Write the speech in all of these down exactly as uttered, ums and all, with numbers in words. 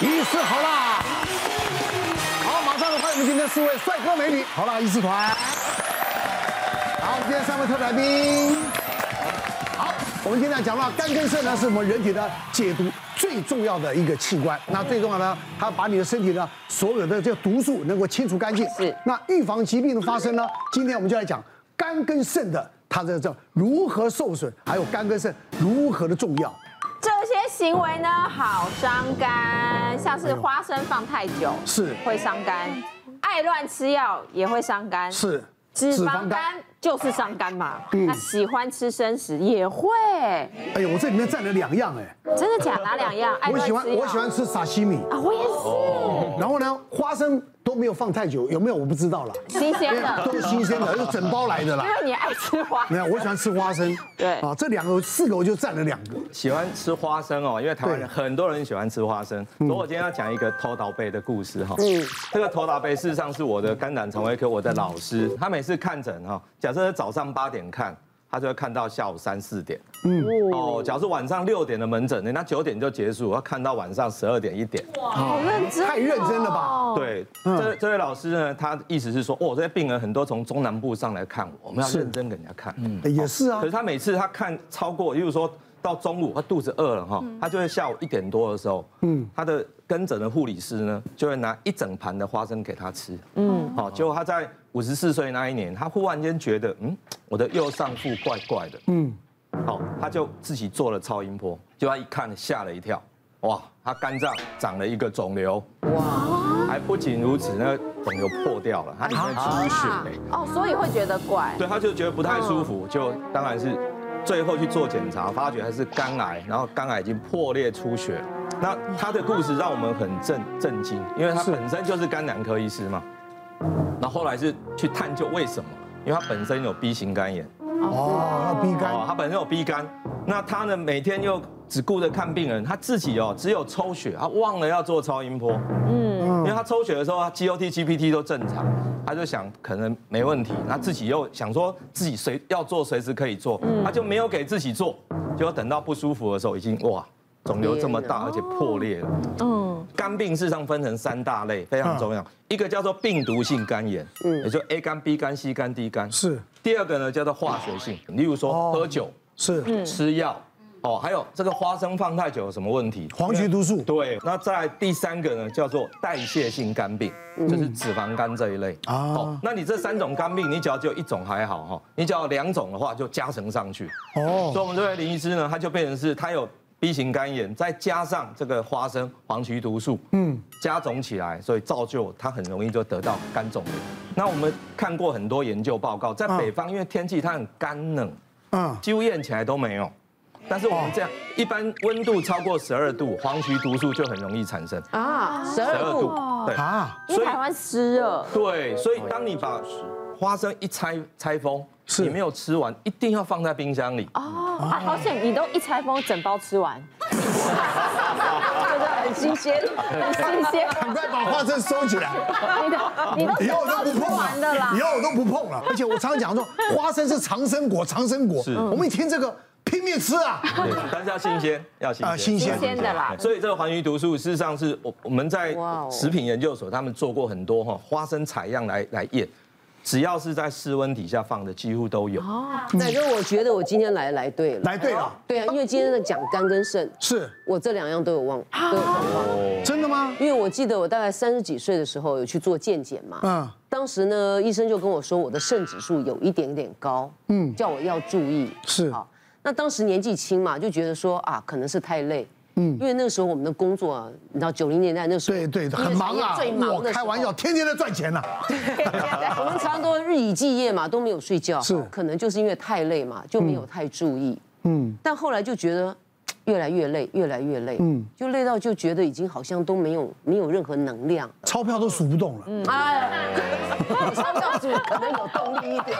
一次好啦！好，马上来欢迎我们今天四位帅哥美女，好啦，一次团。好，今天三位特来宾。好，我们今天讲到肝跟肾呢，是我们人体的解毒最重要的一个器官。那最重要呢，它把你的身体呢所有的这个毒素能够清除干净。是。那预防疾病的发生呢，今天我们就来讲肝跟肾的。 它这叫如何受损，还有肝跟肾如何的重要。这些行为呢，好伤肝，像是花生放太久是会伤肝，爱乱吃药也会伤肝，是脂肪肝就是伤肝嘛。嗯、那喜欢吃生食也会。哎呦，我这里面占了两样哎，真的假的？哪两样？爱乱吃药我喜欢我喜欢吃沙西米啊，我也是。哦、然后呢，花生。 都没有放太久，有没有我不知道啦。新鲜的，都是新鲜的，是整包来的啦。因为你爱吃花生，没有，我喜欢吃花生。对啊，这两个四个我就占了两个。喜欢吃花生哦，因为台湾人很多人喜欢吃花生。所以我今天要讲一个头刀贝的故事哈。嗯，这个头刀贝事实上是我的肝胆肠胃科我的老师，他每次看诊哈，假设早上八点看，他就会看到下午三四点。嗯哦，假设晚上六点的门诊，人家九点就结束，要看到晚上十二点一点。哇，好认真，太认真了吧？对。 这这位老师呢，他意思是说，哦，这些病人很多从中南部上来看我，我们要认真给人家看。嗯，也是啊。可是他每次他看超过，例如说到中午，他肚子饿了哈，他就会下午一点多的时候，嗯，他的跟诊的护理师呢，就会拿一整盘的花生给他吃。嗯，好，结果他在五十四岁那一年，他忽然间觉得，嗯，我的右上腹怪怪的。嗯，好，他就自己做了超音波，就他一看吓了一跳，哇，他肝脏长了一个肿瘤。哇。 还不仅如此，那肿瘤破掉了，它里面出血哦，所以会觉得怪。对，他就觉得不太舒服，就当然是最后去做检查，发觉还是肝癌，然后肝癌已经破裂出血。那他的故事让我们很震震惊，因为他本身就是肝胆科医师嘛。那后来是去探究为什么，因为他本身有 B 型肝炎。哦 ，B 肝，他本身有 B 肝，那他呢每天又只顾着看病人，他自己哦只有抽血，他忘了要做超音波。嗯。 因为他抽血的时候啊 ，G O T G P T 都正常，他就想可能没问题，他自己又想说自己随要做随时可以做，他就没有给自己做，结果等到不舒服的时候已经哇，肿瘤这么大而且破裂了。嗯，肝病事实上分成三大类，非常重要，一个叫做病毒性肝炎，嗯，也就 A 肝、B 肝、C 肝、D 肝。是。第二个呢叫做化学性，例如说喝酒、是吃药。 哦，还有这个花生放太久有什么问题？黄曲毒素。对，那再来第三个呢，叫做代谢性肝病，就是脂肪肝这一类。哦，那你这三种肝病，你只要只有一种还好哈，你只要两种的话就加成上去。哦，所以我们这位林医师呢，他就变成是他有 B 型肝炎，再加上这个花生黄曲毒素，嗯，加总起来，所以造就他很容易就得到肝肿瘤。那我们看过很多研究报告，在北方因为天气它很干冷，嗯，几乎验起来都没有。 但是我们这样，一般温度超过十二度，黄曲毒素就很容易产生啊，十二度，对啊，所以台湾湿热，对，所以当你把花生一拆拆封，你没有吃完，一定要放在冰箱里哦，啊，好险，你都一拆封整包吃完，真的很新鲜，很新鲜，赶快把花生收起来，你都以后我都不碰了，以后我都不碰了，而且我常常讲说，花生是长生果，长生果，我们一听这个。 拼命吃啊！对，但是要新鲜，要新鲜，新鲜的啦。所以这个黄曲毒素事实上是我我们在食品研究所他们做过很多哈花生采样来来验，只要是在室温底下放的几乎都有。哦，奶哥，我觉得我今天来来对了，来对了。对啊，因为今天在讲肝跟肾，是我这两样都有忘，都有忘。真的吗？因为我记得我大概三十几岁的时候有去做健检嘛，嗯，当时呢医生就跟我说我的肾指数有一点点高，嗯，叫我要注意，是啊。 那当时年纪轻嘛，就觉得说啊，可能是太累，嗯，因为那个时候我们的工作、啊，你知道九零年代那时候，对对，很忙啊，最忙的，开玩笑，天天在赚钱呐、啊，我们常常都日以继夜嘛，都没有睡觉，是，可能就是因为太累嘛，就没有太注意，嗯，但后来就觉得越来越累，越来越累，嗯，就累到就觉得已经好像都没有没有任何能量，钞票都数不动了，嗯，哎，钞票数可能有动力一点。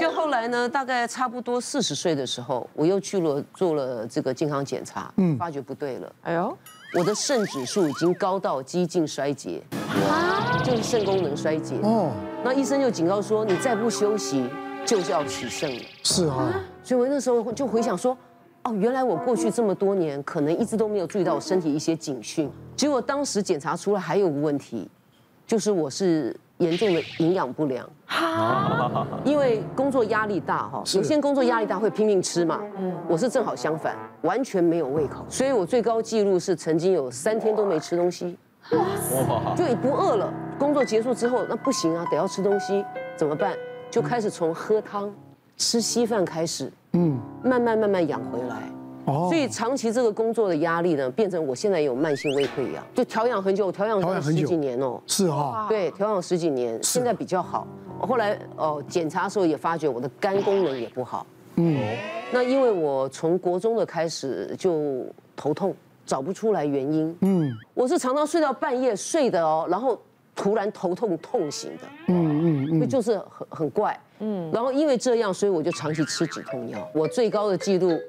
就后来呢，大概差不多四十岁的时候，我又去了做了这个健康检查，嗯，发觉不对了。哎呦，我的肾指数已经高到几近衰竭，啊，就是肾功能衰竭。哦，那医生就警告说，你再不休息，就是要取肾了。是啊，所以我那时候就回想说，哦，原来我过去这么多年可能一直都没有注意到我身体一些警讯，结果当时检查出来还有个问题，就是我是严重的营养不良，因为工作压力大哈，有些工作压力大会拼命吃嘛，我是正好相反，完全没有胃口，所以我最高记录是曾经有三天都没吃东西，哇，就不饿了。工作结束之后那不行啊，得要吃东西，怎么办？就开始从喝汤、吃稀饭开始，嗯，慢慢慢慢养回来。 所以长期这个工作的压力呢，变成我现在有慢性胃溃疡，就调养很久，调养了十几年哦。是哈，对，调养十几年，现在比较好。后来哦，检查的时候也发觉我的肝功能也不好。嗯，那因为我从国中的开始就头痛，找不出来原因。嗯，我是常常睡到半夜睡的哦，然后突然头痛痛醒的。嗯嗯嗯，就是很很怪。嗯，然后因为这样，所以我就长期吃止痛药。我最高的记录。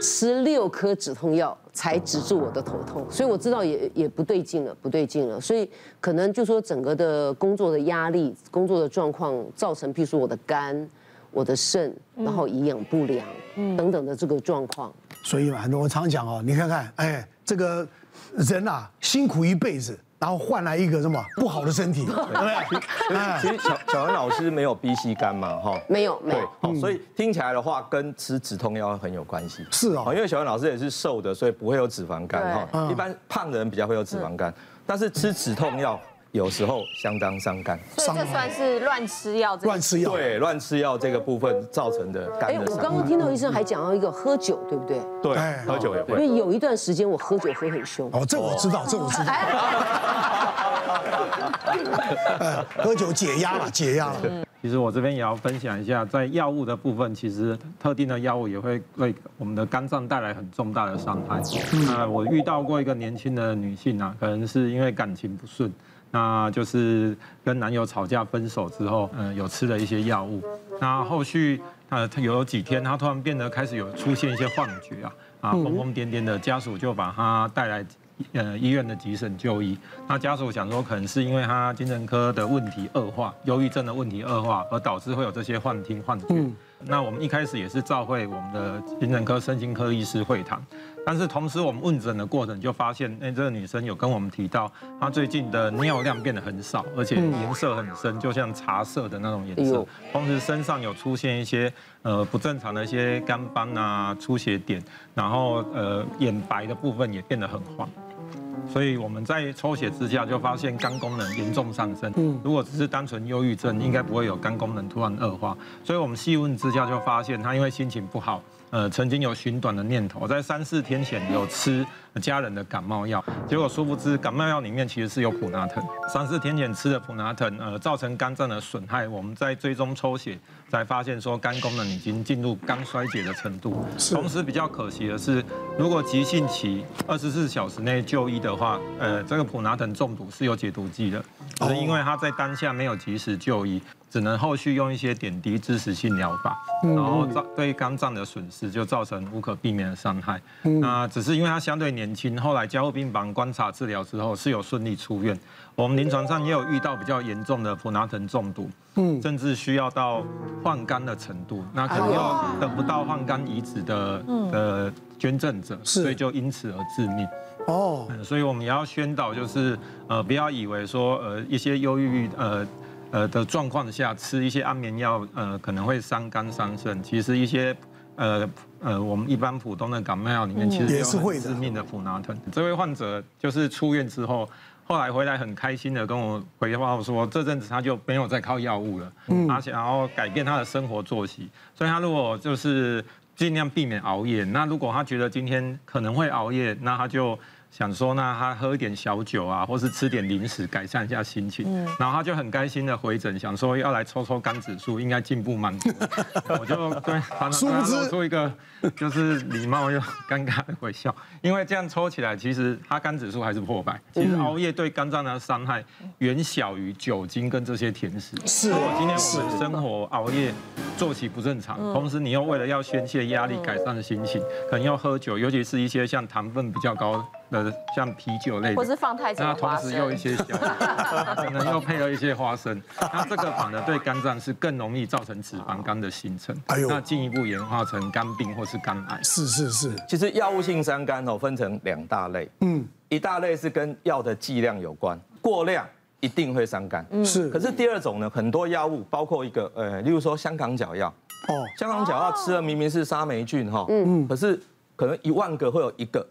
吃六颗止痛药才止住我的头痛，所以我知道也也不对劲了，不对劲了。所以可能就说整个的工作的压力、工作的状况造成，譬如说我的肝、我的肾，然后营养不良、嗯、等等的这个状况。所以嘛，我常讲哦，你看看，哎，这个人啊，辛苦一辈子。 然后换来一个什么不好的身体，对不对？其实小小恩老师没有 B C 肝嘛，哈，没有，没有，所以听起来的话跟吃止痛药很有关系。是哦，因为小恩老师也是瘦的，所以不会有脂肪肝哈。一般胖的人比较会有脂肪肝，但是吃止痛药有时候相当伤肝。所以这算是乱吃药，乱吃药，对，乱吃药这个部分造成的肝的伤害。哎，我刚刚听到医生还讲到一个喝酒，对不对？对，喝酒也会。因为有一段时间我喝酒喝很凶。哦，这我知道，这我知道。 喝酒解压了，解压了。其实我这边也要分享一下，在药物的部分，其实特定的药物也会为我们的肝脏带来很重大的伤害。那我遇到过一个年轻的女性啊，可能是因为感情不顺，那就是跟男友吵架分手之后，嗯，有吃了一些药物。那后续呃，有几天她突然变得开始有出现一些幻觉啊，啊，疯疯癫癫的，家属就把她带来。 呃，医院的急诊就医，那家属想说，可能是因为他精神科的问题恶化，忧郁症的问题恶化，而导致会有这些幻听幻觉。嗯、那我们一开始也是召会我们的精神科、身心科医师会谈，但是同时我们问诊的过程就发现，哎、欸，这个女生有跟我们提到，她最近的尿量变得很少，而且颜色很深，就像茶色的那种颜色，同时身上有出现一些。 呃，不正常的一些肝斑啊、出血点，然后呃，眼白的部分也变得很黄，所以我们在抽血之下就发现肝功能严重上升。嗯，如果只是单纯忧郁症，应该不会有肝功能突然恶化。所以我们细问之下就发现，他因为心情不好，呃，曾经有寻短的念头，在三四天前有吃家人的感冒药，结果殊不知感冒药里面其实是有普拿疼。三四天前吃的普拿疼，呃，造成肝脏的损害。我们在追踪抽血。 才发现说肝功能已经进入肝衰竭的程度，同时比较可惜的是，如果急性期二十四小时内就医的话，呃，这个普拿疼中毒是有解毒剂的，只是因为他在当下没有及时就医，只能后续用一些点滴支持性疗法，然后造对肝脏的损失就造成无可避免的伤害。那只是因为他相对年轻，后来加护病房观察治疗之后是有顺利出院。 我们临床上也有遇到比较严重的普拿疼中毒，嗯，甚至需要到换肝的程度，那可能又等不到换肝移植的呃捐赠者，所以就因此而致命。哦，所以我们也要宣导，就是呃不要以为说呃一些忧郁呃呃的状况下吃一些安眠药呃可能会伤肝伤肾，其实一些。 呃呃，我们一般普通的感冒药里面其实也是会致命的普拿疼。这位患者就是出院之后，后来回来很开心的跟我回报说，这阵子他就没有再靠药物了，而且然后改变他的生活作息。所以他如果就是尽量避免熬夜，那如果他觉得今天可能会熬夜，那他就。 想说呢，他喝一点小酒啊，或是吃点零食，改善一下心情。嗯、然后他就很开心的回诊，想说要来抽抽肝指数，应该进步蛮多。我就对，他露出一个就是礼貌又尴尬的微笑，因为这样抽起来，其实他肝指数还是破百。其实熬夜对肝脏的伤害远小于酒精跟这些甜食。是，如果今天我们生活熬夜。作息不正常，同时你又为了要宣泄压力、改善心情，可能要喝酒，尤其是一些像糖分比较高的，像啤酒类的，或是放太久的花生，那同时又一些小油，可能又配合一些花生，那这个反而对肝脏是更容易造成脂肪肝的形成，那进一步演化成肝病或是肝癌。是是是，其实药物性伤肝哦分成两大类，嗯，一大类是跟药的剂量有关，过量。 一定会伤肝，是。可是第二种呢，很多药物，包括一个呃，例如说香港脚药，哦，香港脚药吃了明明是沙霉菌哈，嗯嗯，可是可能一万个会有一个，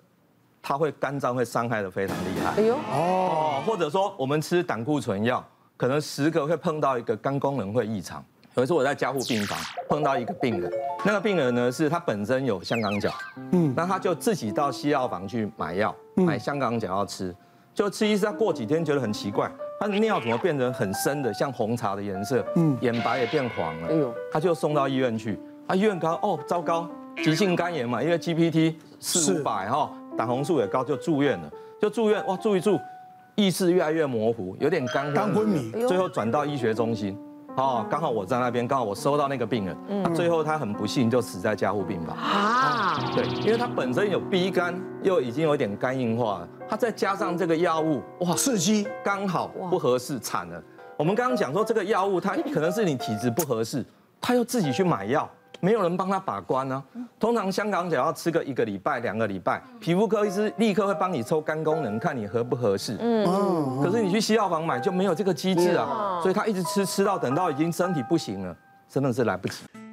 它会肝脏会伤害得非常厉害。哎呦，哦，或者说我们吃胆固醇药，可能十个会碰到一个肝功能会异常。有一次我在加护病房碰到一个病人，那个病人呢是他本身有香港脚，嗯，那他就自己到西药房去买药，买香港脚药吃，就吃一次，他过几天觉得很奇怪。 他的尿怎么变成很深的，像红茶的颜色，嗯，眼白也变黄了。哎呦，他就送到医院去。啊，医院高哦，糟糕，急性肝炎嘛，因为 G P T 四五百哈，胆红素也高，就住院了。就住院哇，住一住，意识越来越模糊，有点肝肝昏迷，最后转到医学中心。哦，刚好我在那边，刚好我收到那个病人，他最后他很不幸就死在加护病房。啊，对，因为他本身有 B 肝，又已经有点肝硬化了。 它再加上这个药物，哇，刺激刚好不合适，惨了。我们刚刚讲说这个药物，它可能是你体质不合适，他又自己去买药，没有人帮他把关呢、啊。通常香港只要吃个一个礼拜、两个礼拜，皮肤科医师立刻会帮你抽肝功能，看你合不合适。嗯，可是你去西药房买就没有这个机制啊，所以他一直吃吃到等到已经身体不行了，真的是来不及。